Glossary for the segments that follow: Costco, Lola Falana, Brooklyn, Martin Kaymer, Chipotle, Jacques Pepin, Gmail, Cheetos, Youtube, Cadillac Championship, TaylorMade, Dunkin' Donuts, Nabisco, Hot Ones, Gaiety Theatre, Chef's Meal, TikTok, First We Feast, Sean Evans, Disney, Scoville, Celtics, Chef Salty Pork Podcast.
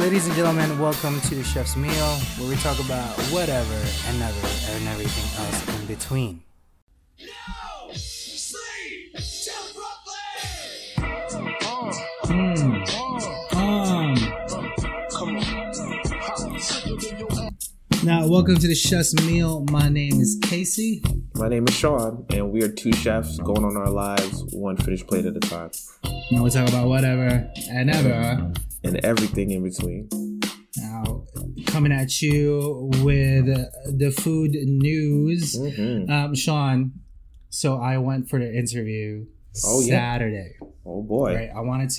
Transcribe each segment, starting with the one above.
Ladies and gentlemen, welcome to Chef's Meal, where we talk about whatever and never and everything else in between. No! Sleep! Tell Brooklyn! Come on. Now, welcome to the Chef's Meal. My name is Casey. My name is Sean, and we are two chefs going on our lives, one finished plate at a time. Now we talk about whatever and ever. And everything in between. Now, coming at you with the food news. Mm-hmm. Sean, so I went for the interview Saturday. Yeah. Oh, boy. Right? I wanted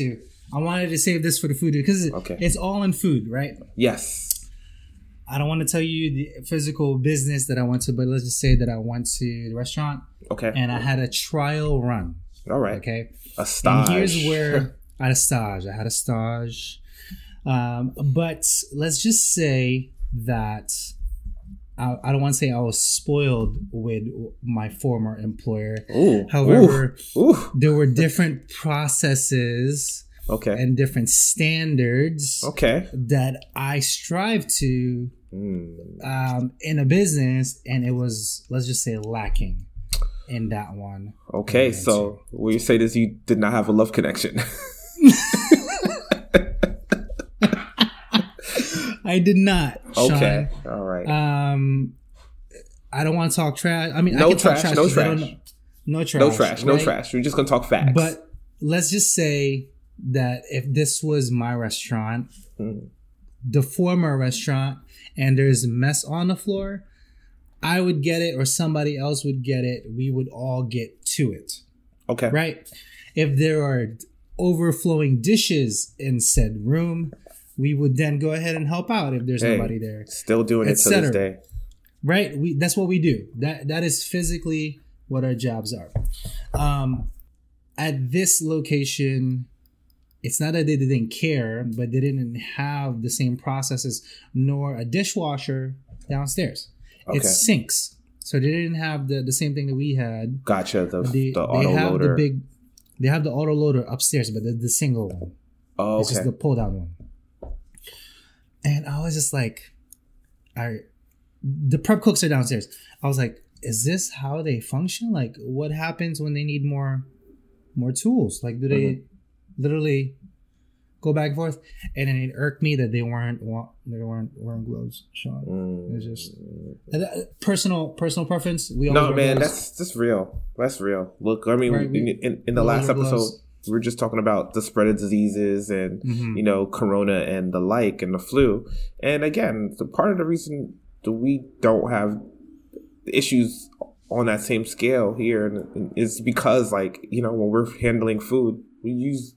to save this for the food because it's all in food, right? Yes. I don't want to tell you the physical business that I went to, but let's just say that I went to the restaurant. Okay. And I had a trial run. All right. Okay. A stage. And here's where... I had a stage. But let's just say that I don't want to say I was spoiled with my former employer. Ooh, however, there were different processes and different standards that I strive to in a business. And it was, let's just say, lacking. In that one. Okay, so when you say this, you did not have a love connection. I did not. Okay, Sean. All right. I don't want to talk trash. I mean, no I can trash, talk trash. No trash. We're just gonna talk facts. But let's just say that if this was my restaurant, the former restaurant, and there's mess on the floor, I would get it or somebody else would get it. We would all get to it. Okay. Right? If there are overflowing dishes in said room, we would then go ahead and help out if there's nobody there. Still doing it to this day. Right? That's what we do. That is physically what our jobs are. At this location, it's not that they didn't care, but they didn't have the same processes nor a dishwasher downstairs. Okay. It's sinks. So they didn't have the same thing that we had. Gotcha. The auto loader. They have the auto loader upstairs, but the single one. Oh, okay. It's just the pull down one. And I was just like, the prep cooks are downstairs. I was like, is this how they function? Like, what happens when they need more tools? Like, do they literally go back and forth? And then it irked me that they weren't wearing gloves, Sean. It's just personal preference. Gloves. That's real. Look, I mean, right, in the last episode, we were just talking about the spread of diseases and corona and the like and the flu. And again, the part of the reason that we don't have issues on that same scale here is because, when we're handling food, we use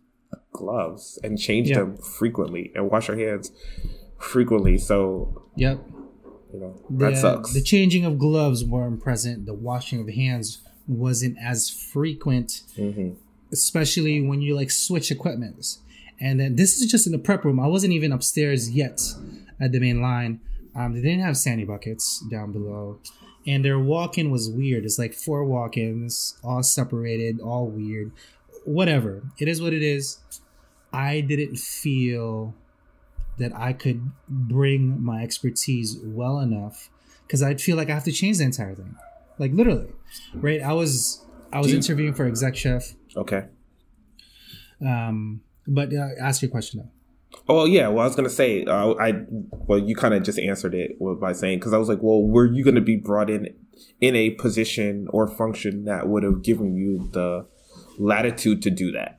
gloves and change them frequently and wash our hands frequently. So, that sucks. The changing of gloves weren't present. The washing of hands wasn't as frequent, especially when you switch equipments. And then this is just in the prep room. I wasn't even upstairs yet at the main line. They didn't have sandy buckets down below. And their walk-in was weird. It's 4 walk-ins, all separated, all weird. Whatever. It is what it is. I didn't feel that I could bring my expertise well enough because I'd feel like I have to change the entire thing. Like, literally. Right? I was interviewing for exec chef. Okay. But ask your question now. Oh, yeah. Well, I was going to say, you kind of just answered it by saying, because I was like, well, were you going to be brought in a position or function that would have given you the latitude to do that?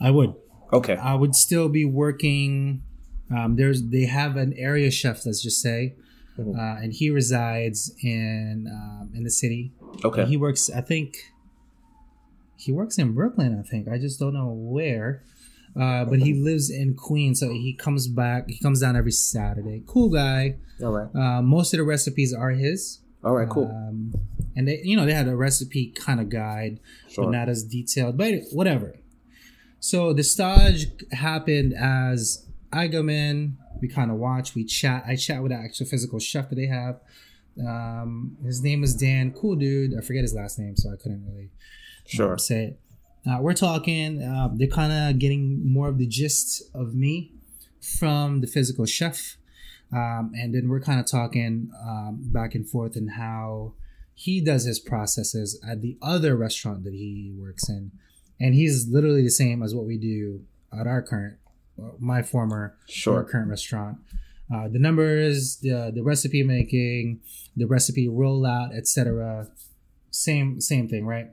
I would. Okay. I would still be working. They have an area chef, let's just say, and he resides in the city. Okay. And he works. I think he works in Brooklyn. I think I just don't know where, but he lives in Queens, so he comes back. He comes down every Saturday. Cool guy. All right. Most of the recipes are his. All right. Cool. And they, they had a recipe kind of guide, but not as detailed. But whatever. So the stage happened as I come in. We kind of watch. We chat. I chat with the actual physical chef that they have. His name is Dan. Cool dude. I forget his last name, so I couldn't really say it. We're talking. They're kind of getting more of the gist of me from the physical chef. And then we're kind of talking back and forth and how he does his processes at the other restaurant that he works in. And he's literally the same as what we do at our current, my former, sure, current restaurant. The numbers, the recipe making, the recipe rollout, etc. Same thing, right?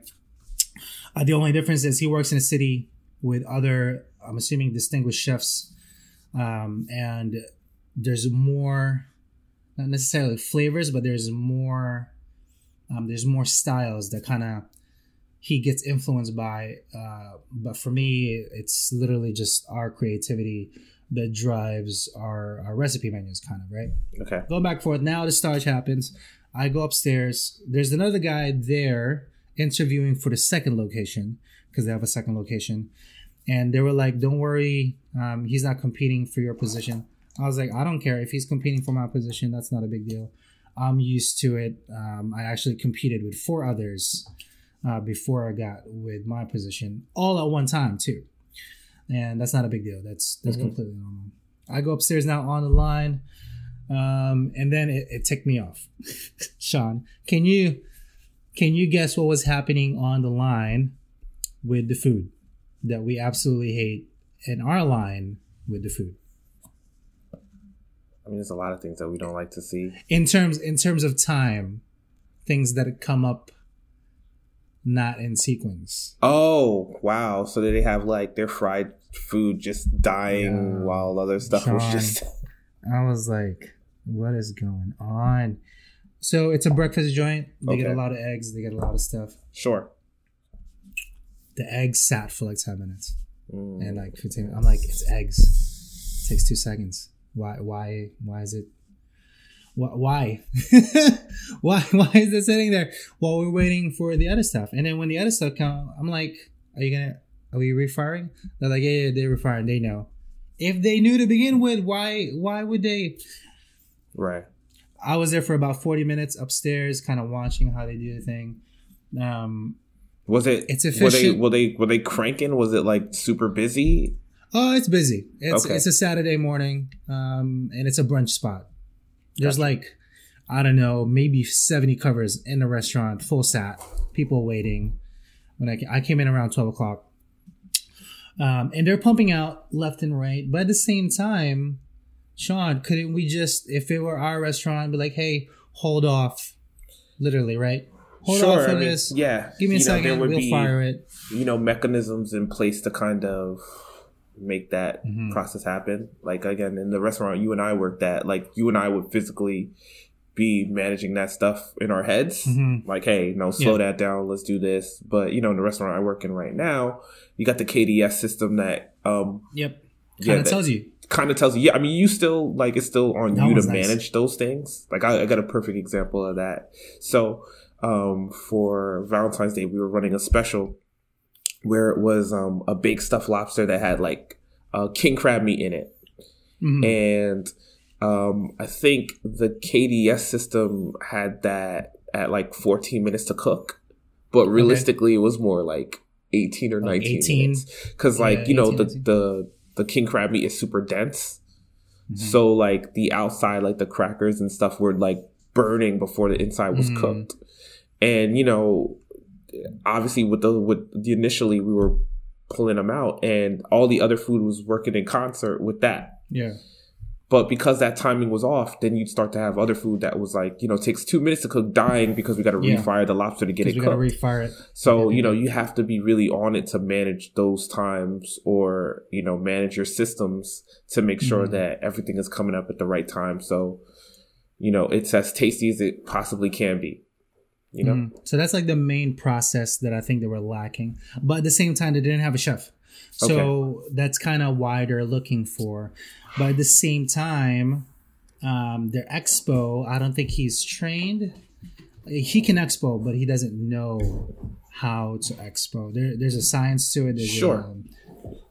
The only difference is he works in a city with other, I'm assuming, distinguished chefs. And there's more, not necessarily flavors, but there's more styles that kind of he gets influenced by. But for me, it's literally just our creativity that drives our recipe menus, kind of, right? Okay. Going back and forth. Now the starch happens. I go upstairs. There's another guy there interviewing for the second location because they have a second location. And they were like, don't worry, he's not competing for your position. I was like, I don't care if he's competing for my position. That's not a big deal. I'm used to it. I actually competed with 4 others before I got with my position, all at one time too. And that's not a big deal. That's mm-hmm. completely normal. I go upstairs now on the line, and then it ticked me off. Sean, can you guess what was happening on the line with the food that we absolutely hate in our line with the food? I mean, there's a lot of things that we don't like to see. In terms of time, things that come up not in sequence. Oh, wow. So did they have like their fried food just dying while other stuff was just... I was like, what is going on? So it's a breakfast joint. They get a lot of eggs. They get a lot of stuff. Sure. The eggs sat for like 10 minutes. And like 15 minutes. I'm like, it's eggs. It takes 2 seconds. Why is it? Why? Why is it sitting there while we're waiting for the other stuff? And then when the other stuff comes, I'm like, are we refiring? They're like, yeah, they're refiring. They know. If they knew to begin with, why would they? Right. I was there for about 40 minutes upstairs, kind of watching how they do the thing. Was it? It's efficient. Were they cranking? Was it like super busy? Oh, it's busy. It's a Saturday morning, and it's a brunch spot. There's like, I don't know, maybe 70 covers in the restaurant, full sat, people waiting. When I came in around 12 o'clock. And they're pumping out left and right. But at the same time, Sean, couldn't we just, if it were our restaurant, be like, hey, hold off. Literally, right? Hold off for this. Yeah. Give me a second. We'll fire it. You know, mechanisms in place to kind of make that process happen. Like, again, in the restaurant you and I worked at, like, you and I would physically be managing that stuff in our heads. Mm-hmm. Like, hey, no, slow that down. Let's do this. But, you know, in the restaurant I work in right now, you got the KDS system that... Kind of tells you. Yeah, I mean, you still, like, it's still on you to manage those things. Like, I got a perfect example of that. So, for Valentine's Day, we were running a special where it was a baked stuffed lobster that had, like, king crab meat in it. Mm-hmm. And I think the KDS system had that at, like, 14 minutes to cook. But realistically, it was more, like, 18 or 19 minutes. Because, like, you know, the king crab meat is super dense. Mm-hmm. So, like, the outside, like, the crackers and stuff were, like, burning before the inside was cooked. And, you know... Obviously, with the initially we were pulling them out, and all the other food was working in concert with that. Yeah. But because that timing was off, then you'd start to have other food that was like, you know, takes 2 minutes to cook, dying because we got to refire the lobster to get it cooked. So you know, you have to be really on it to manage those times, or you know, manage your systems to make sure that everything is coming up at the right time. So you know, it's as tasty as it possibly can be. You know? So that's like the main process that I think they were lacking. But at the same time, they didn't have a chef. So that's kind of why they're looking for. But at the same time, their expo, I don't think he's trained. He can expo, but he doesn't know how to expo. There's a science to it. There's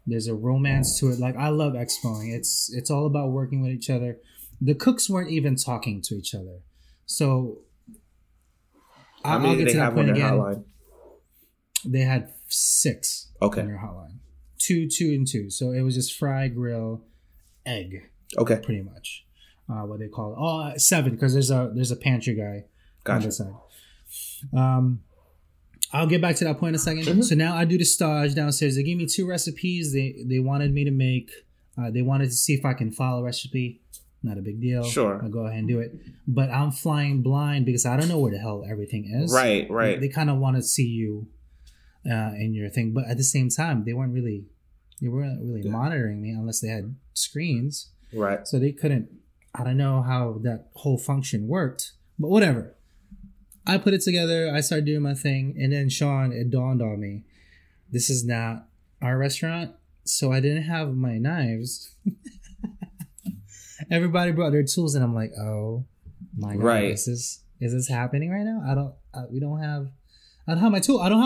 there's a romance to it. Like, I love expoing. It's all about working with each other. The cooks weren't even talking to each other. So... How many did they have on their hotline? They had 6 on their hotline. Two, and two. So it was just fry, grill, egg. Okay. Pretty much. What they call it. Oh, seven, because there's a pantry guy. Gotcha. On this side. I'll get back to that point in a second. Mm-hmm. So now I do the stage downstairs. They gave me two recipes. They wanted me to make. They wanted to see if I can follow a recipe. Not a big deal. Sure. I'll go ahead and do it. But I'm flying blind because I don't know where the hell everything is. Right, right. They kind of want to see you in your thing. But at the same time, they weren't really monitoring me unless they had screens. Right. So they couldn't. I don't know how that whole function worked. But whatever. I put it together. I started doing my thing. And then, Sean, it dawned on me. This is not our restaurant. So I didn't have my knives. Everybody brought their tools, and I'm like, oh my god, right. Is this happening right now? I don't have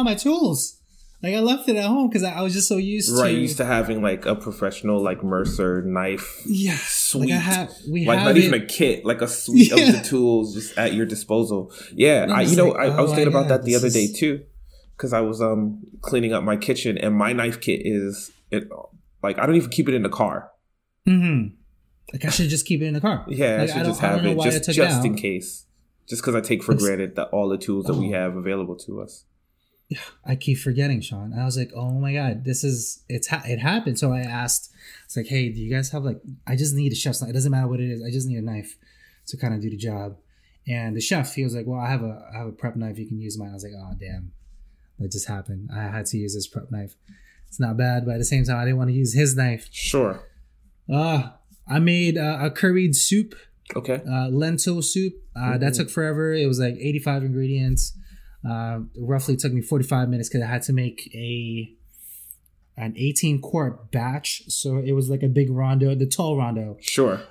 my tools. Like, I left it at home because I was just so used to. Right, used to having like a professional like Mercer knife. Yeah, suite. Not even a kit, like a suite of the tools just at your disposal. Yeah, I was thinking about that the other day too, because I was cleaning up my kitchen, and my knife kit is it. Like, I don't even keep it in the car. Mm-hmm. Like, I should just keep it in the car. Yeah, like, I should just have it just in case. Just because I take for granted that all the tools that we have available to us. I keep forgetting, Sean. I was like, oh my god, it happened. So I asked, it's like, hey, do you guys have like, I just need a chef's knife. It doesn't matter what it is. I just need a knife to kind of do the job. And the chef, he was like, well, I have a prep knife. You can use mine. I was like, oh damn, that just happened. I had to use this prep knife. It's not bad, but at the same time, I didn't want to use his knife. Sure. I made a curried soup. Okay. Lentil soup. That took forever. It was like 85 ingredients. Roughly took me 45 minutes because I had to make an 18-quart batch. So it was like a big rondo, the tall rondo. Sure.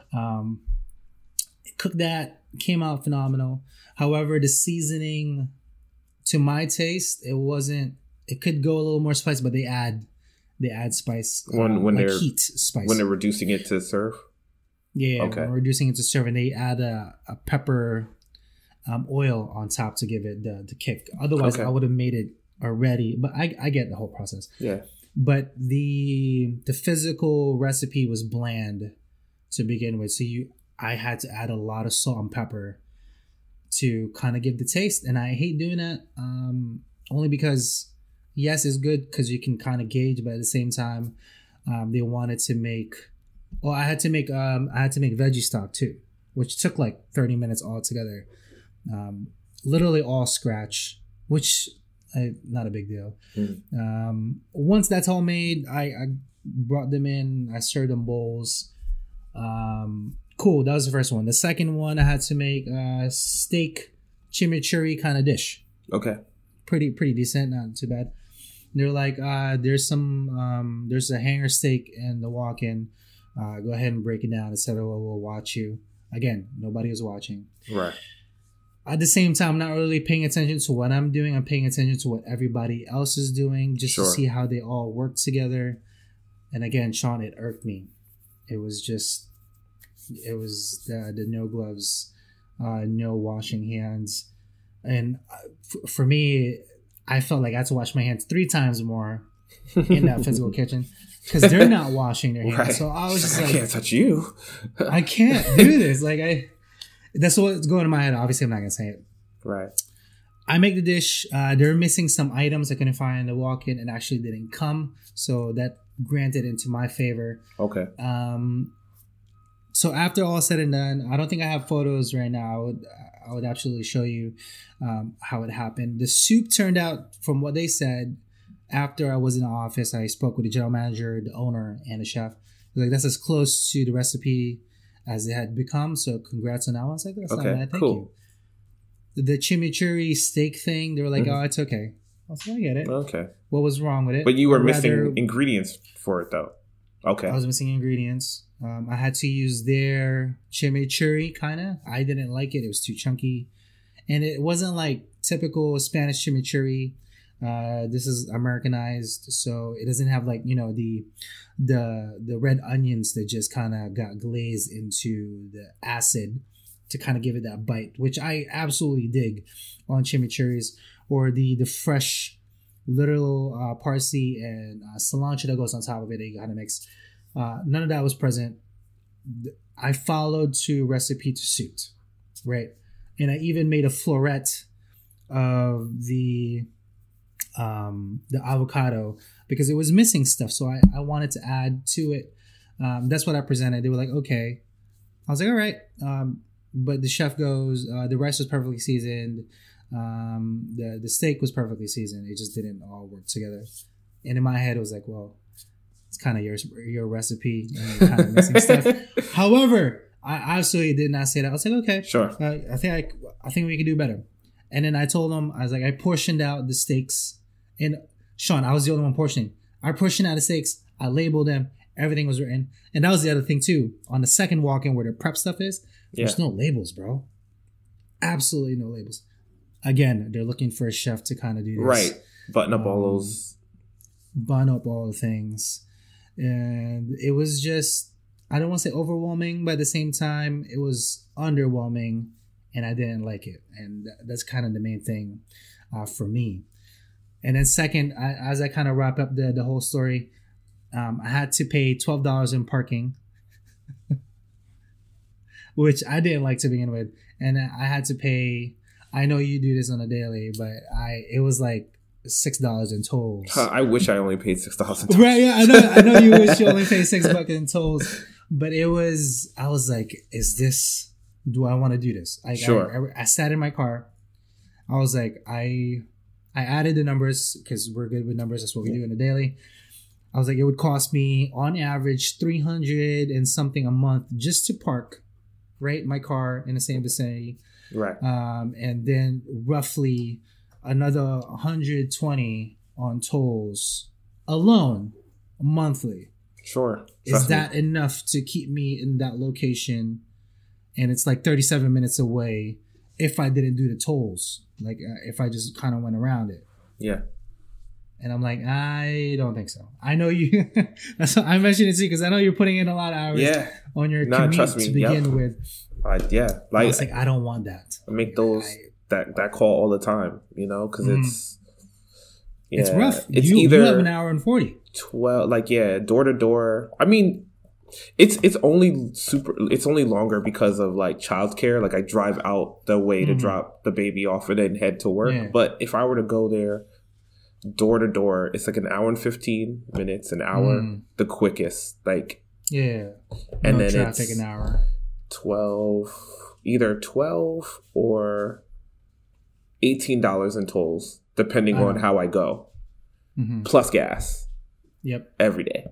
Cooked that. Came out phenomenal. However, the seasoning, to my taste, it could go a little more spicy, but they add spice when they're heat spice. When they're reducing it to serve? Yeah, okay. When reducing it to serve, and they add a pepper oil on top to give it the kick. Otherwise, okay. I would have made it already, but I get the whole process. Yeah. But the physical recipe was bland to begin with, so I had to add a lot of salt and pepper to kind of give the taste, and I hate doing that only because... Yes, it's good because you can kind of gauge, but at the same time, they wanted to make. Well, I had to make veggie stock too, which took like 30 minutes altogether, literally all scratch, which not a big deal. Mm. Once that's all made, I brought them in. I served them bowls. Cool, that was the first one. The second one, I had to make a steak chimichurri kind of dish. Okay. Pretty decent, not too bad. They're like, there's a hanger steak in the walk-in. Go ahead and break it down, etc. We'll watch you. Again, nobody was watching. Right. At the same time, I'm not really paying attention to what I'm doing. I'm paying attention to what everybody else is doing, just to see how they all work together. And again, Sean, it irked me. It was the no gloves, no washing hands. And for me, I felt like I had to wash my hands 3 times more in that physical kitchen because they're not washing their hands. Right. So I was just like, I can't touch you. I can't do this. Like, that's what's going in my head. Obviously, I'm not going to say it. Right. I make the dish. They're missing some items I couldn't find in the walk-in and actually didn't come. So that granted into my favor. Okay. So after all said and done, I don't think I have photos right now. I would absolutely show you how it happened. The soup turned out, from what they said, after I was in the office, I spoke with the general manager, the owner, and the chef. They're like, that's as close to the recipe as it had become. So congrats on that one. I was like, that's okay, not bad. Thank you. The chimichurri steak thing, they were like, oh, it's okay. I was like, I get it. Okay. What was wrong with it? But you were missing ingredients for it, though. Okay. I was missing ingredients. I had to use their chimichurri, kind of. I didn't like it. It was too chunky. And it wasn't like typical Spanish chimichurri. This is Americanized, so it doesn't have like, you know, the red onions that just kind of got glazed into the acid to kind of give it that bite, which I absolutely dig on chimichurris, or the fresh little parsley and cilantro that goes on top of it that you got to mix. None of that was present. I followed to recipe to suit, right? And I even made a floret of the avocado because it was missing stuff. So I wanted to add to it. That's what I presented. They were like, okay. I was like, all right. But the chef goes, the rice was perfectly seasoned. The steak was perfectly seasoned. It just didn't all work together. And in my head, it was like, well, it's kind of your recipe and you're kind of missing stuff. However, I absolutely did not say that. I was like, okay, sure. I think we can do better. And then I told them, I was like, I portioned out the steaks. And Sean, I was the only one portioning. I portioned out the steaks. I labeled them. Everything was written. And that was the other thing, too. On the second walk-in where the prep stuff is, there's no labels, bro. Absolutely no labels. Again, they're looking for a chef to kind of do this. Right. Button up all those. Button up all the things. And it was just, I don't want to say overwhelming, but at the same time, it was underwhelming. And I didn't like it. And that's kind of the main thing for me. And then second, as I kind of wrap up the whole story, I had to pay $12 in parking, which I didn't like to begin with. And I had to pay, I know you do this on a daily, but it was like $6 in tolls. I wish I only paid $6 in tolls. Right, yeah, I know you wish you only paid $6 in tolls. But I was like, is this, do I want to do this? Sure. I sat in my car. I was like, I added the numbers because we're good with numbers. That's what we do in the daily. I was like, it would cost me on average $300 and something a month just to park, right, my car in the same vicinity, right, and then roughly another $120 on tolls alone monthly. Sure, is that enough to keep me in that location? And it's like 37 minutes away if I didn't do the tolls, like if I just kind of went around it. Yeah. And I'm like, I don't think so. I know you. That's what I mentioned it to you because I know you're putting in a lot of hours on your commute to begin with. Like, I was like, I don't want that. I make those that call all the time, you know, because it's rough. It's either you have an hour and 40, 12, like door to door. I mean, it's only longer because of like childcare. Like I drive out the way to drop the baby off and then head to work. Yeah. But if I were to go there. Door to door, it's like an hour and 15 minutes, an hour, the quickest. Like, and then traffic, it's an hour, 12, either 12 or $18 in tolls, depending on how I go, plus gas. Yep, every day.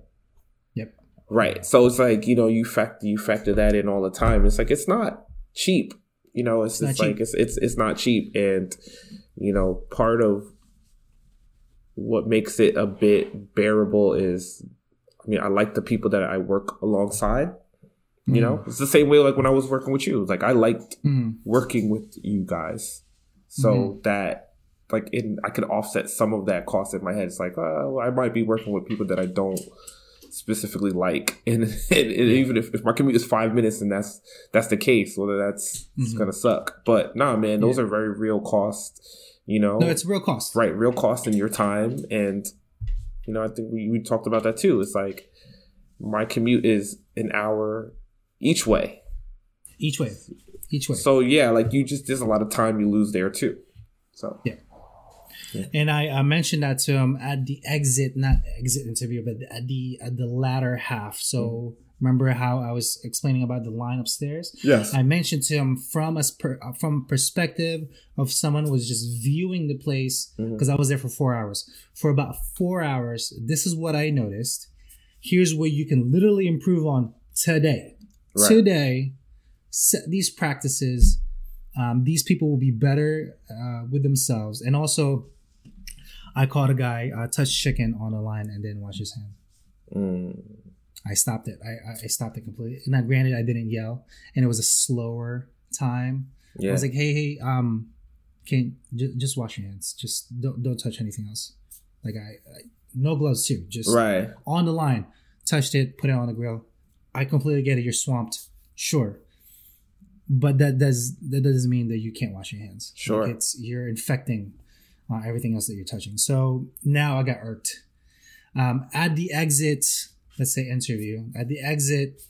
Yep, right. So it's like, you know, you factor that in all the time. It's like it's not cheap. You know, it's not cheap, and you know, part of what makes it a bit bearable is, I mean, I like the people that I work alongside, you know? It's the same way, like, when I was working with you. Like, I liked working with you guys. So that, like, I could offset some of that cost in my head. It's like, oh, I might be working with people that I don't specifically like. And even if my commute is 5 minutes and that's the case, whether that's it's going to suck. But, nah, man, those are very real costs. You know, no, it's real cost. Right. Real cost in your time. And, you know, I think we talked about that, too. It's like my commute is an hour each way. So, yeah, like there's a lot of time you lose there, too. So, yeah. And I mentioned that to him at the not exit interview, but at the latter half. So remember how I was explaining about the line upstairs? Yes. I mentioned to him from perspective of someone who was just viewing the place because I was there for 4 hours. For about 4 hours, this is what I noticed. Here's where you can literally improve on today. Right. Today, set these practices. These people will be better with themselves. And also, I caught a guy, touched chicken on a line and didn't wash his hand. I stopped it. I stopped it completely. Now, granted, I didn't yell, and it was a slower time. Yeah. I was like, "Hey, just wash your hands. Just don't touch anything else. Like I no gloves too. Just right on the line. Touched it. Put it on the grill. I completely get it. You're swamped, sure, but that doesn't mean that you can't wash your hands. Sure, like you're infecting everything else that you're touching. So now I got irked at the exit." Let's say interview at the exit.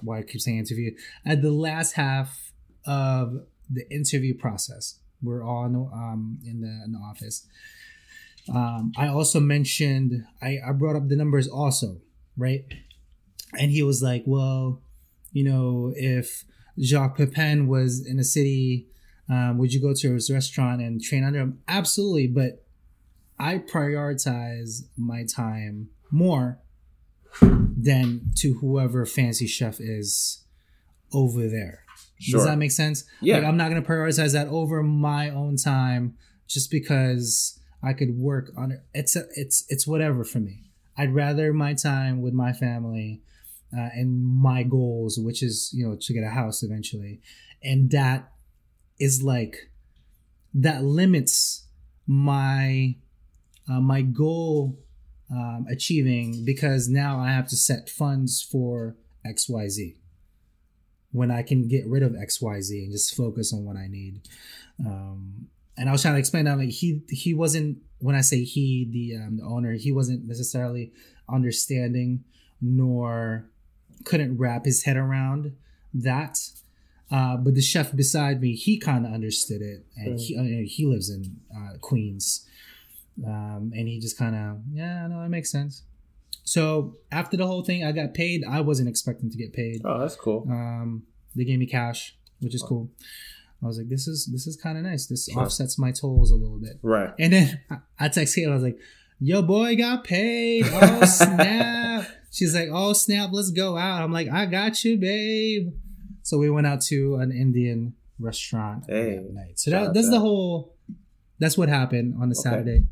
why I keep saying interview, at the last half of the interview process. We're all in the office. I also mentioned, I brought up the numbers also, right? And he was like, well, you know, if Jacques Pepin was in a city, would you go to his restaurant and train under him? Absolutely. But I prioritize my time more than to whoever fancy chef is over there. Sure. Does that make sense? Yeah. Like, I'm not going to prioritize that over my own time just because I could work on it. It's whatever for me. I'd rather my time with my family and my goals, which is, you know, to get a house eventually. And that is like, that limits my my goal achieving, because now I have to set funds for XYZ when I can get rid of XYZ and just focus on what I need. And I was trying to explain that, like, he wasn't, when I say he, the owner, he wasn't necessarily understanding nor couldn't wrap his head around that. But the chef beside me, he kind of understood it, and he lives in Queens, and he just kind of, yeah, no, that makes sense. So after the whole thing, I got paid. I wasn't expecting to get paid. Oh, that's cool. They gave me cash, which is cool. I was like, this is kind of nice. This offsets my tolls a little bit. Right. And then I texted Kate. I was like, yo, boy, got paid. Oh, snap. She's like, oh, snap, let's go out. I'm like, I got you, babe. So we went out to an Indian restaurant that night. So that's what happened on the Saturday.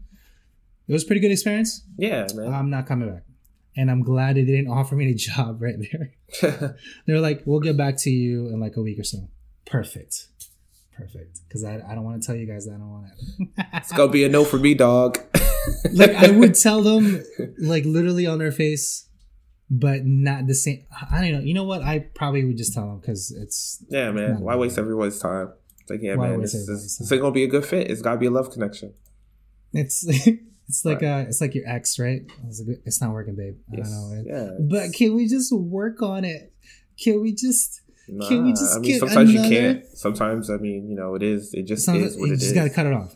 It was a pretty good experience. Yeah, man. I'm not coming back. And I'm glad they didn't offer me a job right there. They were like, we'll get back to you in like a week or so. Perfect. Because I don't want to tell you guys that. I don't want to. It's going to be a no for me, dog. Like, I would tell them, like, literally on their face, but not the same. I don't know. You know what? I probably would just tell them because it's... Yeah, man. Why waste everyone's time? It's like, yeah, man. It's going to be a good fit. It's got to be a love connection. It's like it's like your ex, right? It's not working, babe. I don't know. Yeah, but can we just work on it? Can we just... Nah, can we just get sometimes another? You can't. Sometimes, I mean, you know, it is what it is. You just got to cut it off.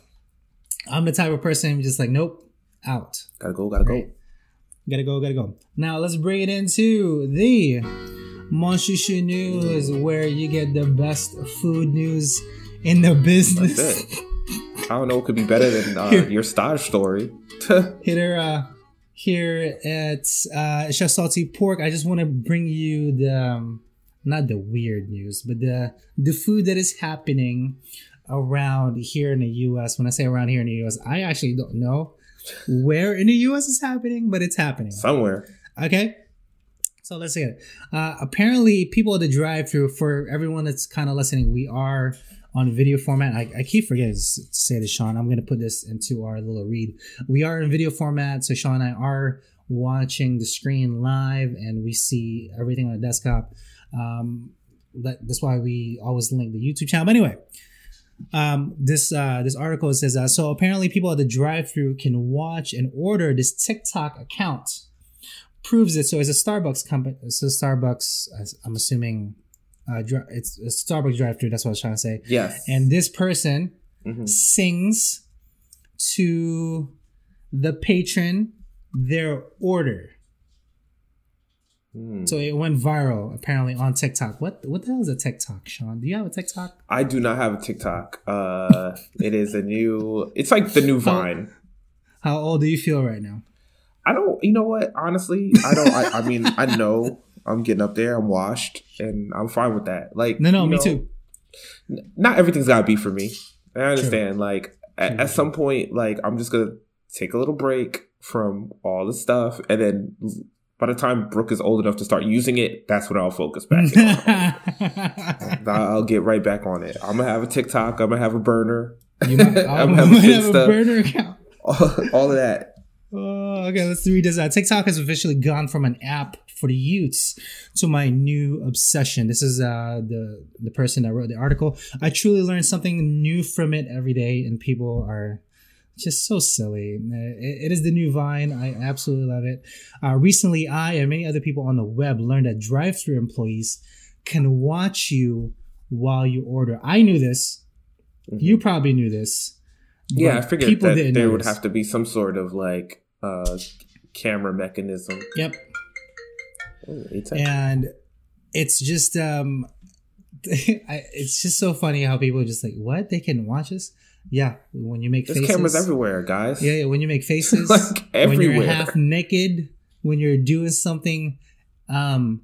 I'm the type of person who's just like, nope, out. Gotta go. Gotta go. Now, let's bring it into the Monchouchou News, where you get the best food news in the business. That's it. I don't know what could be better than your stage story. Here at Chef Salty Pork, I just want to bring you the... not the weird news, but the food that is happening around here in the U.S. When I say around here in the U.S., I actually don't know where in the U.S. it's happening, but it's happening. Somewhere. Okay. So let's see it. Apparently, people at the drive-thru, for everyone that's kind of listening, we are on video format. I keep forgetting to say this, Sean. I'm going to put this into our little read. We are in video format, so Sean and I are watching the screen live, and we see everything on the desktop. That's why we always link the YouTube channel. But anyway, this article says so apparently people at the drive-thru can watch and order this TikTok account. Proves it. So it's a Starbucks company. It's a Starbucks. I'm assuming it's a Starbucks drive-thru. That's what I was trying to say. Yes. And this person sings to the patron their order. So it went viral apparently on TikTok. What the hell is a TikTok, Sean? Do you have a TikTok? I do not have a TikTok. It is a new. It's like the new Vine. How old do you feel right now? I don't. You know what? Honestly, I don't. I mean, I know I'm getting up there. I'm washed, and I'm fine with that. Like, no, me too. Not everything's gotta be for me. I understand. True. Like at some point, like I'm just gonna take a little break from all the stuff, and then. By the time Brooke is old enough to start using it, that's when I'll focus back on. I'll get right back on it. I'm going to have a TikTok. I'm going to have a burner. I'm going to have a burner account. All of that. Oh, okay, let's read this out. TikTok has officially gone from an app for the youths to my new obsession. This is the person that wrote the article. I truly learn something new from it every day, and people are Just so silly. It is the new Vine. I absolutely love it. Recently, I and many other people on the web learned that drive-thru employees can watch you while you order. I knew this. Mm-hmm. You probably knew this. Yeah, I figured that there would have to be some sort of like camera mechanism. Yep. Ooh, and it's just it's just so funny how people are just like, what? They can watch us? Yeah, when you make faces. There's cameras everywhere, guys. Yeah, when you make faces. Like everywhere. When you're half naked, when you're doing something, lewd?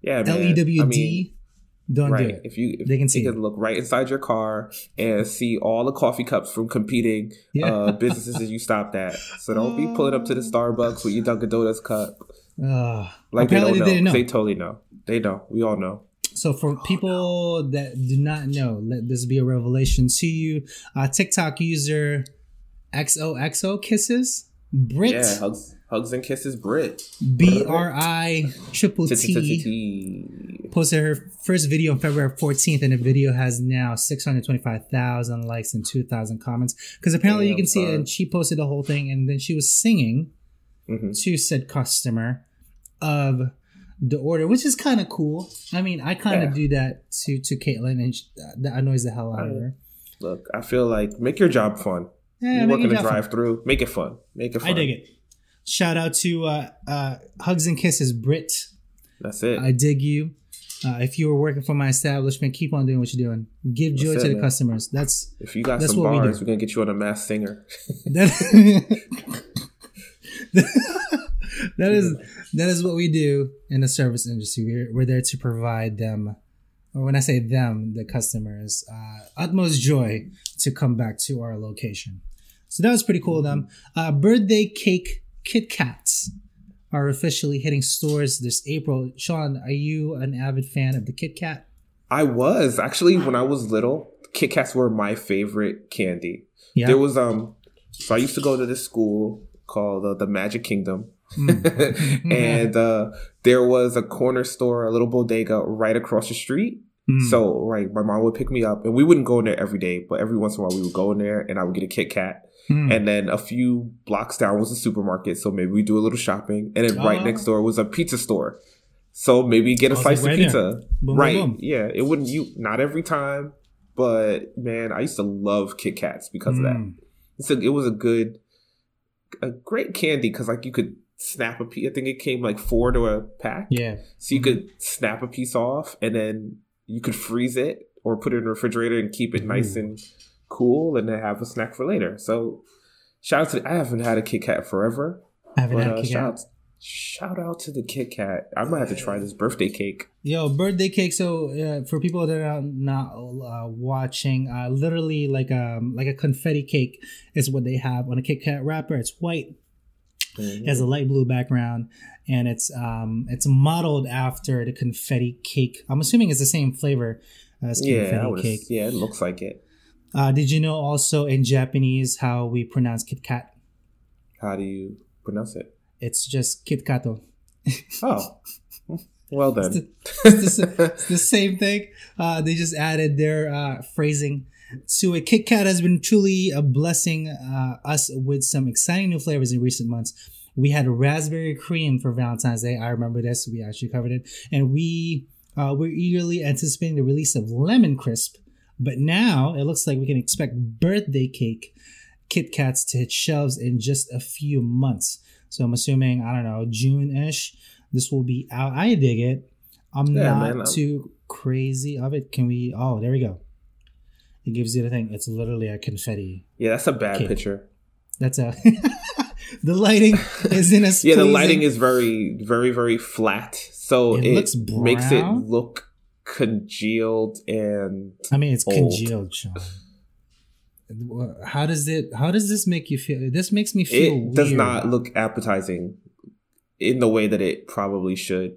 Yeah, man. L-E-W-D? Don't do it. If they can see, you can look right inside your car and see all the coffee cups from competing businesses that you stopped at. So don't be pulling up to the Starbucks with your Dunkin' Donuts cup. Like they don't know. They totally know. They know. We all know. So for people that do not know, let this be a revelation to you. TikTok user XOXO Kisses Brit. Yeah, hugs and kisses Brit. BRITT posted her first video on February 14th, and the video has now 625,000 likes and 2,000 comments. Because apparently you can see it, and she posted the whole thing, and then she was singing to said customer of the order, which is kind of cool. I mean, I kind of do that to Caitlin, and that annoys the hell out of her. Look, I feel like make your job fun. Yeah, you work in a drive-thru, make it fun. Make it fun. I dig it. Shout out to Hugs and Kisses, Brit. That's it. I dig you. If you were working for my establishment, keep on doing what you're doing. Give joy to the customers. That's if you got some bars, we're gonna get you on a Masked Singer. That is what we do in the service industry. We're there to provide them, or when I say them, the customers, utmost joy to come back to our location. So that was pretty cool of them. Birthday cake Kit Kats are officially hitting stores this April. Sean, are you an avid fan of the Kit Kat? I was. Actually, when I was little, Kit Kats were my favorite candy. Yeah. There was, so I used to go to this school called the Magic Kingdom. And there was a corner store, a little bodega right across the street. So my mom would pick me up, and we wouldn't go in there every day, but every once in a while we would go in there, and I would get a Kit Kat. And then a few blocks down was a supermarket, so maybe we do a little shopping, and then right next door was a pizza store, so maybe get a slice of pizza. Yeah, it wouldn't not every time, but man, I used to love Kit Kats because of that. It was a great candy because like you could snap a piece. I think it came like 4 to a pack. Yeah. So you could snap a piece off, and then you could freeze it or put it in the refrigerator and keep it nice and cool, and then have a snack for later. So shout out to I haven't had a Kit Kat forever. I haven't had a Kit Kat. Shout out to the Kit Kat. I might have to try this birthday cake. Yo, birthday cake. So for people that are not watching, literally like a confetti cake is what they have on a Kit Kat wrapper. It's white. It has a light blue background, and it's modeled after the confetti cake. I'm assuming it's the same flavor as confetti cake. Yeah, it looks like it. Did you know also in Japanese how we pronounce Kit Kat? How do you pronounce it? It's just Kit Kato. Oh, well then. It's the same thing. They just added their phrasing. So a Kit Kat has been truly a blessing us with some exciting new flavors in recent months. We had raspberry cream for Valentine's Day. I remember this. We actually covered it. And we're eagerly anticipating the release of lemon crisp. But now it looks like we can expect birthday cake Kit Kats to hit shelves in just a few months. So I'm assuming, I don't know, June-ish, this will be out. I dig it. I'm not too crazy of it. Can we? Oh, there we go. It gives you the thing. It's literally a confetti. Yeah, that's a bad picture. That's a... The lighting is in a... Yeah, the lighting is very, very, very flat. So it makes it look congealed and it's old. Congealed, Sean. How does this make you feel? This makes me feel weird. It does not look appetizing in the way that it probably should.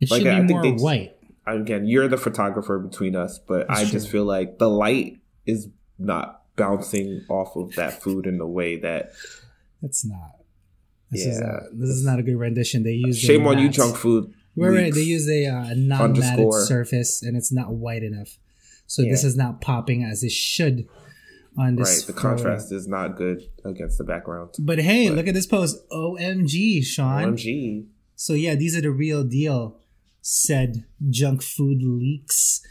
It should be more white. Again, you're the photographer between us, but I just feel like the light is not bouncing off of that food in the way that it's not. This is not a good rendition. They use shame on you, junk food. Right. They use a non-matted surface, and it's not white enough. So this is not popping as it should. on this. Right, the contrast is not good against the background. But hey, look at this post. OMG, Sean. OMG. So yeah, these are the real deal, said junk food leaks.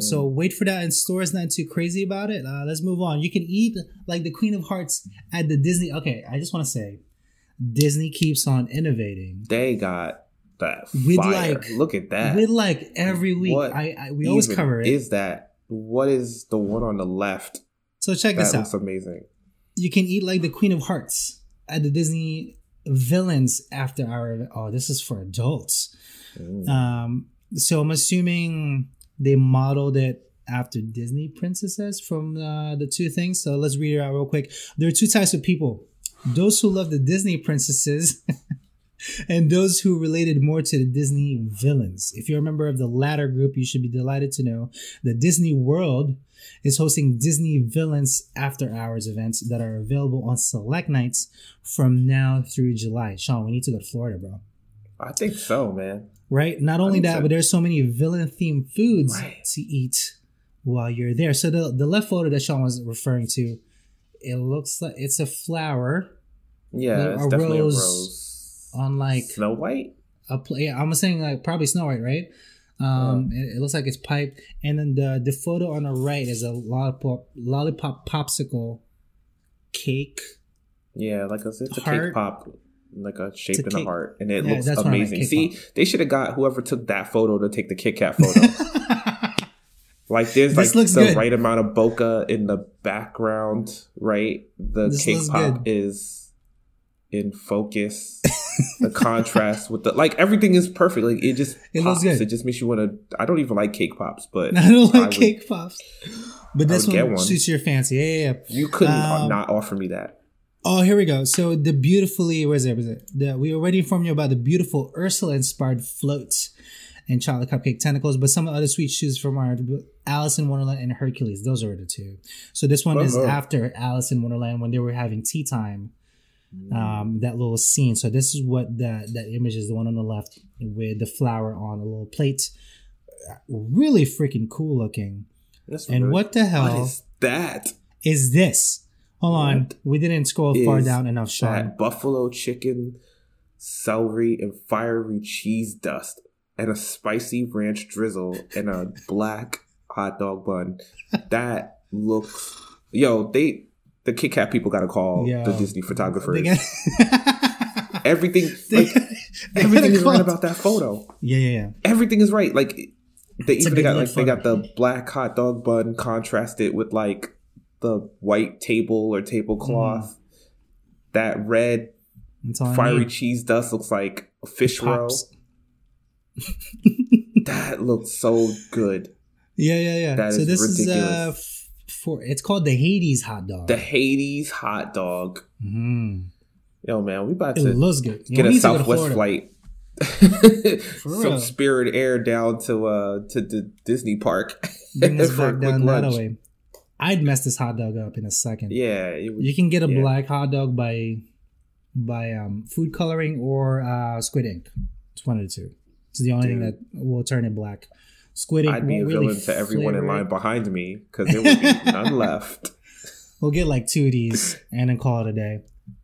So wait for that in stores. Not too crazy about it. Let's move on. You can eat like the Queen of Hearts at the Disney. Okay, I just want to say, Disney keeps on innovating. They got that fire. With like, look at that. With like every week, we always cover it. Is that what is the one on the left? So check this out. That looks amazing. You can eat like the Queen of Hearts at the Disney Villains after hour. Oh, this is for adults. So I'm assuming they modeled it after Disney princesses from the two things. So let's read it out real quick. There are two types of people. Those who love the Disney princesses and those who related more to the Disney villains. If you're a member of the latter group, you should be delighted to know that Disney World is hosting Disney Villains After Hours events that are available on select nights from now through July. Sean, we need to go to Florida, bro. I think so, man. Right? Not only that, but there's so many villain-themed foods to eat while you're there. So the left photo that Sean was referring to, it looks like it's a flower. Yeah, it's definitely a rose. On like Snow White? I'm saying like probably Snow White, right? It looks like it's piped. And then the photo on the right is a lollipop popsicle cake. Yeah, like it's a cake pop. Like a shape in a heart. And it looks amazing. See, they should have got whoever took that photo to take the Kit Kat photo. Like there's like the right amount of bokeh in the background, right? The cake pop is in focus. The contrast with the everything is perfect. Like it just pops. It just makes you want to. I don't even like cake pops, but I don't like cake pops. But this one suits your fancy. Yeah. You couldn't not offer me that. Oh, here we go. So the beautifully, we already informed you about the beautiful Ursula-inspired floats and chocolate cupcake tentacles, but some of the other sweet shoes from our Alice in Wonderland and Hercules. Those are the two. So this one is after Alice in Wonderland when they were having tea time, that little scene. So this is what that image is, the one on the left with the flower on a little plate. Really freaking cool looking. What the hell is that? Is this? Hold on, we didn't scroll far down enough, Sean. Buffalo chicken, celery, and fiery cheese dust, and a spicy ranch drizzle, and a black hot dog bun. That looks... Yo, the Kit Kat people got to call the Disney photographers. Everything is right about that photo. Yeah. Everything is right. Like, they got the black hot dog bun contrasted with, like, the white table or tablecloth, that red fiery cheese dust looks like a fish roll. That looks so good. Yeah. That so is this ridiculous. Is it's called the Hades hot dog. The Hades hot dog. Mm-hmm. Yo, man, we about to get a Southwest flight. Some Spirit Air down to the Disney park. Bring this back down that way. I'd mess this hot dog up in a second. Yeah. You can get a black hot dog by food coloring or squid ink. It's one of the two. It's the only thing that will turn it black. Squid ink. I'd be a villain to everyone in line behind me because there would be none left. We'll get like two of these and then call it a day.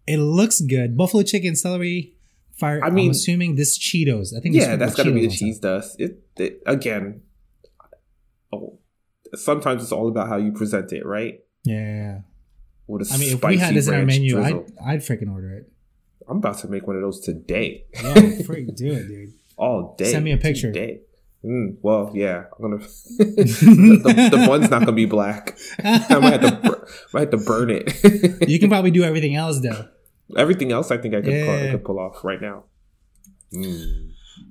It looks good. Buffalo chicken, celery, fire. I mean, I'm assuming this Cheetos. I think that's got to be the cheese dust. It again. Oh. Sometimes it's all about how you present it, right? Yeah. With a if we had this in our menu, I'd freaking order it. I'm about to make one of those today. Yeah, freaking do it, dude. All day. Send me a picture. Today. Well, yeah. I'm gonna. the bun's not gonna be black. I might have to burn it. You can probably do everything else though. Everything else, I think I could pull off right now.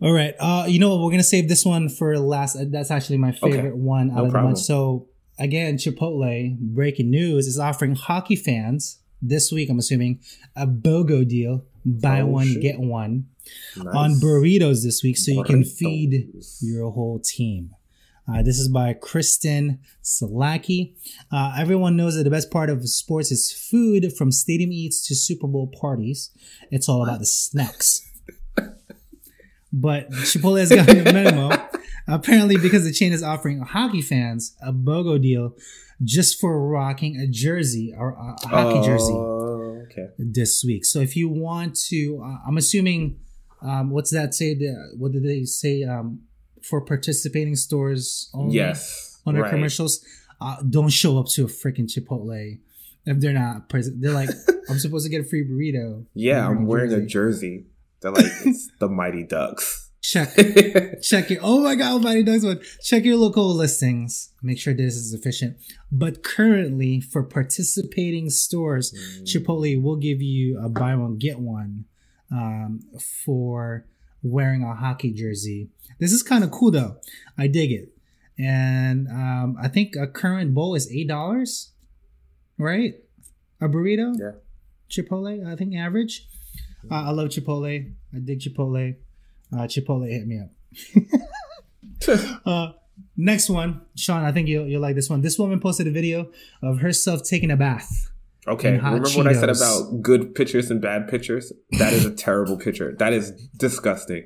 All right. You know what? We're going to save this one for last. That's actually my favorite one out of the bunch. So, again, Chipotle, breaking news, is offering hockey fans this week, I'm assuming, a BOGO deal. Buy one, get one. Nice. On burritos this week so you can feed your whole team. This is by Kristen Salaki. Everyone knows that the best part of sports is food, from stadium eats to Super Bowl parties. It's all about the snacks. But Chipotle has got a memo Apparently, because the chain is offering hockey fans a BOGO deal just for rocking a jersey or a hockey jersey this week. So if you want to, I'm assuming, what's that say? What did they say? For participating stores only on their commercials. Don't show up to a freaking Chipotle if they're not present. They're like, I'm supposed to get a free burrito. Yeah, I'm wearing a jersey. They're like, it's the Mighty Ducks. Check your, oh my God, Mighty Ducks one. Check your local listings. Make sure this is efficient. But currently, for participating stores, Chipotle will give you a buy one, get one for wearing a hockey jersey. This is kind of cool, though. I dig it. And I think a current bowl is $8, right? A burrito? Yeah. Chipotle, I think, average. I love Chipotle. I dig Chipotle. Chipotle hit me up. Next one. Sean, I think you'll like this one. This woman posted a video of herself taking a bath. Okay. Remember Cheetos. What I said about good pictures and bad pictures? That is a terrible picture. That is disgusting.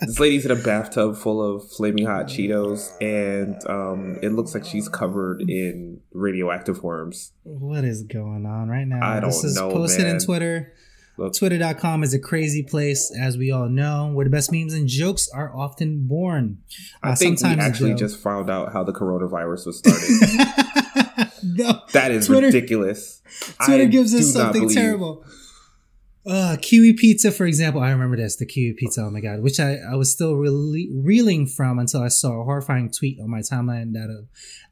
This lady's in a bathtub full of flaming hot Cheetos, and it looks like she's covered in radioactive worms. What is going on right now? I don't know, this is posted in Twitter. Look. Twitter.com is a crazy place, as we all know, where the best memes and jokes are often born. I think we actually just found out how the coronavirus was started. No, that is Twitter, ridiculous. Twitter gives us something terrible. Kiwi pizza, for example. I remember this, the kiwi pizza. Oh my God, which I was still reeling from until I saw a horrifying tweet on my timeline that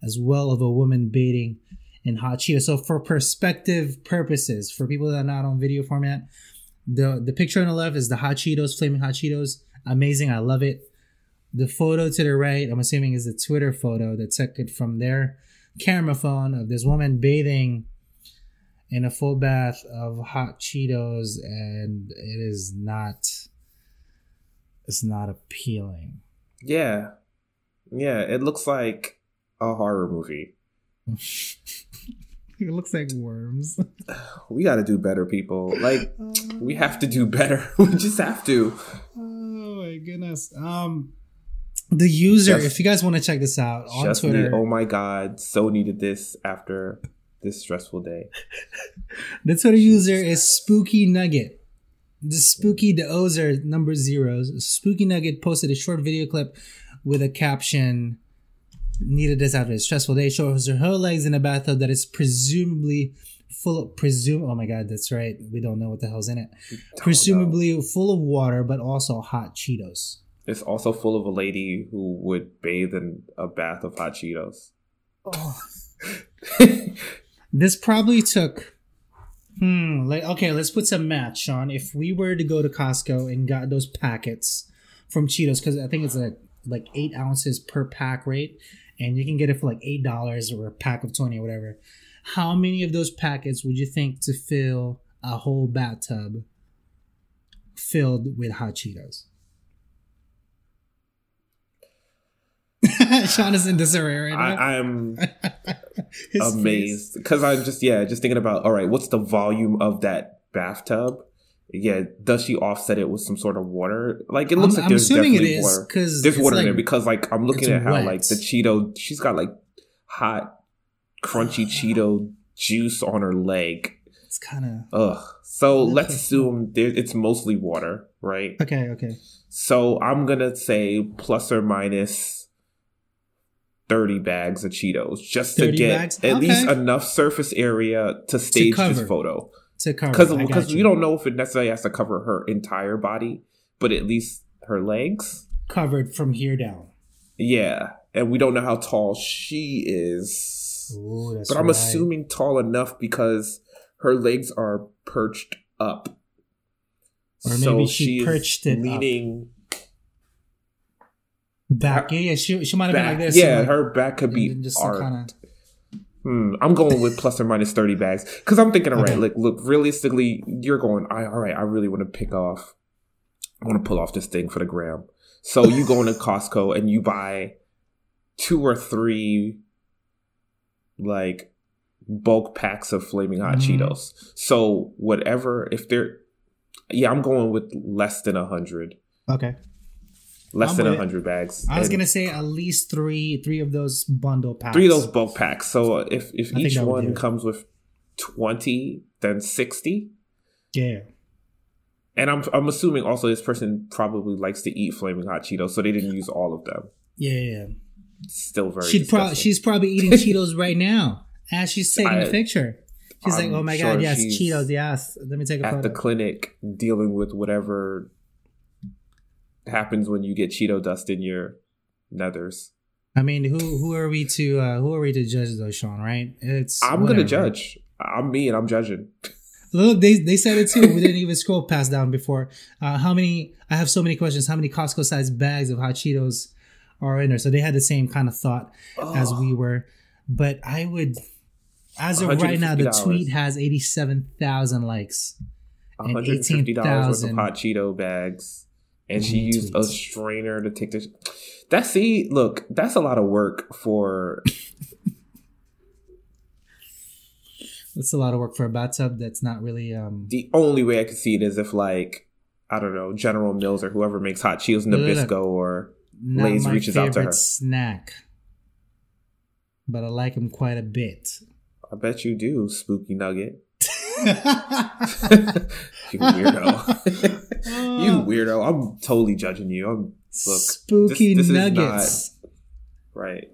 as well of a woman bathing in hot Cheetos. So for perspective purposes, for people that are not on video format, the picture on the left is the hot Cheetos, flaming hot Cheetos. Amazing. I love it. The photo to the right, I'm assuming, is the Twitter photo that took it from their camera phone of this woman bathing in a full bath of hot Cheetos, and it's not appealing. Yeah, it looks like a horror movie. It looks like worms. We gotta do better, people. Like, we have to do better. We just have to. Oh my goodness. The user, if you guys want to check this out on Twitter. Oh my God, so needed this after this stressful day. The Twitter user is Spooky Nugget. The Spooky, the O's are number zeros. Spooky Nugget posted a short video clip with a caption, needed this after a stressful day. Shows her legs in a bathtub that is presumably full of, oh my God, that's right. We don't know what the hell's in it. Presumably full of water, but also hot Cheetos. It's also full of a lady who would bathe in a bath of hot Cheetos. Oh. This probably took let's put some math, Sean. If we were to go to Costco and got those packets from Cheetos, because I think it's like 8 ounces per pack rate, and you can get it for like $8 or a pack of 20 or whatever, how many of those packets would you think to fill a whole bathtub filled with hot Cheetos? Sean is in disarray right now. I'm amazed because I'm just thinking about, all right, what's the volume of that bathtub? Yeah, does she offset it with some sort of water? Like, it looks like there's definitely water. There's water in there because, like, I'm looking at how, like, the Cheeto, she's got like hot, crunchy Cheeto juice on her leg. It's kind of So let's assume it's mostly water, right? Okay. So I'm gonna say plus or minus 30 bags of Cheetos just to get at least enough surface area to stage this photo. Because we don't know if it necessarily has to cover her entire body, but at least her legs. Covered from here down. Yeah. And we don't know how tall she is. Ooh, that's right. I'm assuming tall enough because her legs are perched up. Or maybe she perched it leaning back. Yeah. She might have been like this. Yeah, her back could be just kind of... I'm going with plus or minus 30 bags because I'm thinking, all right, look, realistically, you're going, all right, I really want to pull off this thing for the gram. So you go into Costco and you buy 2 or 3 like bulk packs of flaming hot Cheetos. So whatever, I'm going with less than 100. Okay. Less than 100 bags. I was going to say at least three of those bundle packs. Three of those bulk packs. So if each one comes with 20, then 60. Yeah. And I'm assuming also this person probably likes to eat flaming hot Cheetos, so they didn't use all of them. Yeah. Still very she's probably eating Cheetos right now as she's taking the picture. She's like, oh my God, yes, Cheetos, yes. Let me take a photo. At the clinic dealing with whatever happens when you get Cheeto dust in your nethers. I mean, who are we to judge though, Sean, right? I'm gonna judge. I'm me and I'm judging. Look, they said it too. We didn't even scroll past down before. I have so many questions. How many Costco-sized bags of hot Cheetos are in there? So they had the same kind of thought as we were. But I would, as of right now, the tweet has 87,000 likes. And $150 worth of hot Cheeto bags. And she used a strainer to take this. That's a lot of work for... That's a lot of work for a bathtub that's not really... The only way I could see it is if, General Mills or whoever makes hot Cheetos Nabisco or Lay's reaches out to her. Not my favorite snack, but I like them quite a bit. I bet you do, Spooky Nugget. You weirdo. You weirdo. I'm totally judging you. Spooky this Nuggets. Right.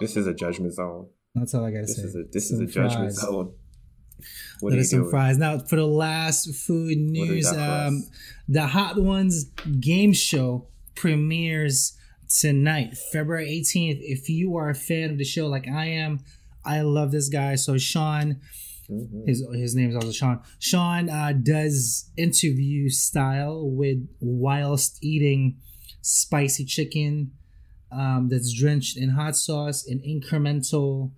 This is a judgment zone. That's all I got to say. This is a judgment zone. What are some doing? Fries. Now, for the last food news, the Hot Ones game show premieres tonight, February 18th. If you are a fan of the show like I am, I love this guy. So Sean, his name is also Sean. Sean does interview style whilst eating spicy chicken that's drenched in hot sauce and incremental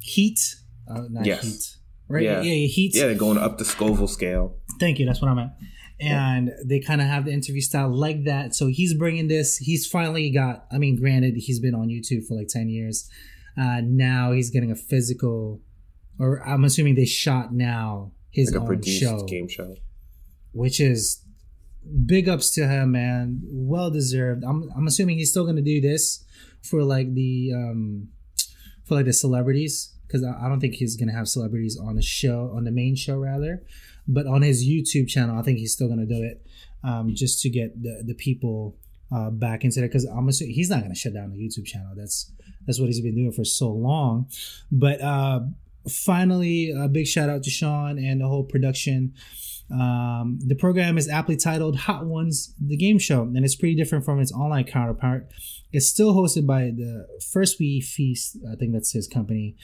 heat. Heat. Right? Yeah, heat. Yeah, they're going up the Scoville scale. Thank you. That's what I meant. And they kind of have the interview style like that. So he's bringing this. He's finally got, granted, he's been on YouTube for 10 years. Now he's getting a physical, or I'm assuming they shot now his own show. Game show. Which is big ups to him, man. Well deserved. I'm assuming he's still going to do this for the celebrities, because I don't think he's going to have celebrities on the show, on the main show rather, but on his YouTube channel, I think he's still going to do it just to get the people back into it. Because I'm assuming he's not going to shut down the YouTube channel. That's what he's been doing for so long. But finally, a big shout out to Sean and the whole production. The program is aptly titled Hot Ones, the Game Show, and it's pretty different from its online counterpart. It's still hosted by the First We Feast, I think that's his company,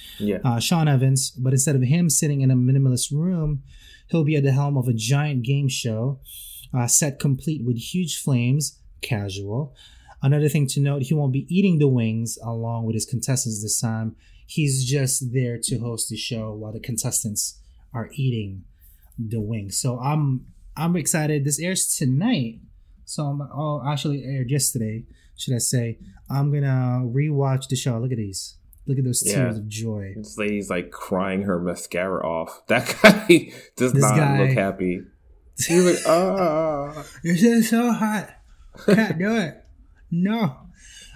Sean Evans. But instead of him sitting in a minimalist room, he'll be at the helm of a giant game show, set complete with huge flames, casual. Another thing to note, he won't be eating the wings along with his contestants this time. He's just there to host the show while the contestants are eating the wings. So I'm excited. This airs tonight. So actually aired yesterday, should I say. I'm gonna rewatch the show. Look at these. Look at those tears of joy. This lady's crying her mascara off. That guy does not look happy. He was this is so hot. Can't do it. No.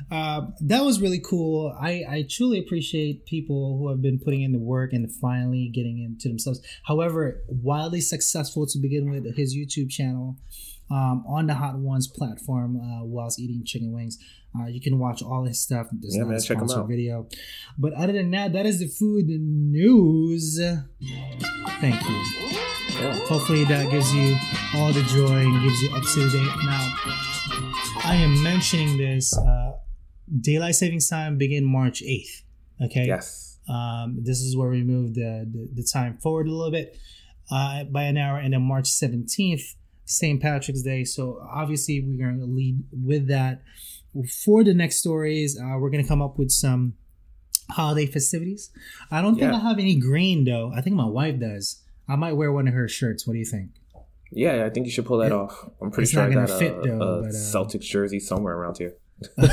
That was really cool. I truly appreciate people who have been putting in the work and finally getting into themselves. However, wildly successful to begin with, his YouTube channel on the Hot Ones platform whilst eating chicken wings. You can watch all his stuff. There's not a sponsored video. But other than that is the food news. Thank you. Hopefully that gives you all the joy and gives you up to date. Now, I am mentioning this. Daylight Savings Time begin March 8th. Okay? Yes. This is where we move the time forward a little bit by an hour. And then March 17th, St. Patrick's Day. So obviously we're going to lead with that. For the next stories, we're going to come up with some holiday festivities. I don't think I have any green, though. I think my wife does. I might wear one of her shirts. What do you think? Yeah, I think you should pull that off. I'm pretty sure I got a Celtics jersey somewhere around here. I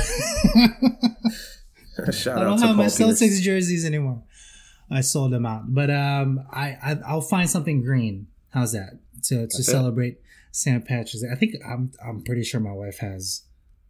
don't have my Celtics jerseys anymore. I sold them out, but I'll find something green. How's that? To celebrate St. Patrick's Day. I think I'm pretty sure my wife has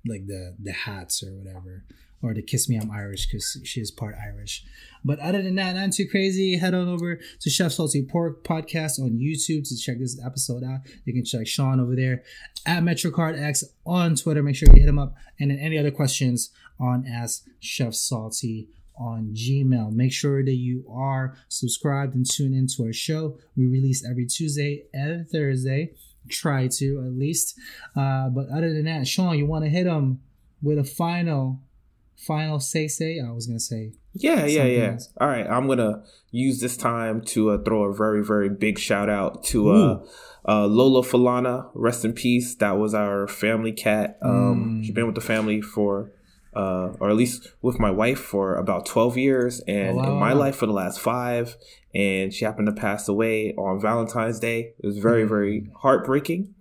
like the hats or whatever, or the Kiss Me I'm Irish because she is part Irish. But other than that, not too crazy. Head on over to Chef Salty Pork Podcast on YouTube to check this episode out. You can check Sean over there at MetrocardX on Twitter. Make sure you hit him up. And then any other questions on Ask Chef Salty on Gmail. Make sure that you are subscribed and tune into our show. We release every Tuesday and Thursday. Try to at least. But other than that, Sean, you want to hit him with a final say. I was gonna say yeah else. All right, I'm gonna use this time to throw a very, very big shout out to Lola Falana. Rest in peace. That was our family cat. She's been with the family for or at least with my wife for about 12 years and in my life for the last 5, and she happened to pass away on Valentine's Day. It was very, very heartbreaking.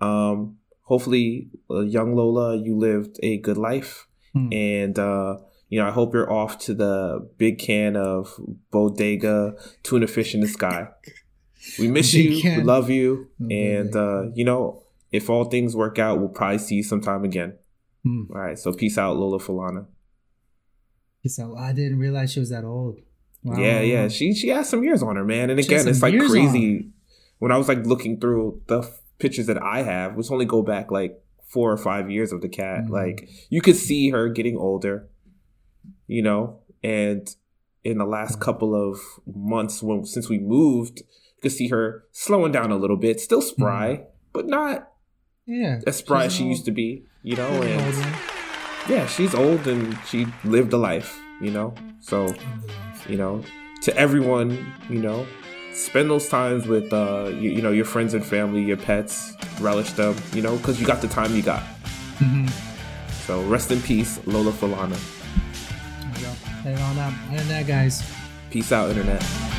Hopefully, young Lola, you lived a good life. And, I hope you're off to the big can of bodega tuna fish in the sky. We miss you. We love you. And, if all things work out, we'll probably see you sometime again. All right. So peace out, Lola Falana. Peace out. I didn't realize she was that old. Wow. Yeah. She has some years on her, man. And again, it's like crazy. When I was like looking through the pictures that I have, which only go back like 4 or 5 years of the cat, like you could see her getting older, and in the last couple of months since we moved, you could see her slowing down a little bit, still spry, but not as spry as she used to be, and she's old and she lived a life, so, to everyone, spend those times with, your friends and family, your pets. Relish them, because you got the time you got. So rest in peace, Lola Falana. There you go. Head on up. And that, guys. Peace out, Internet.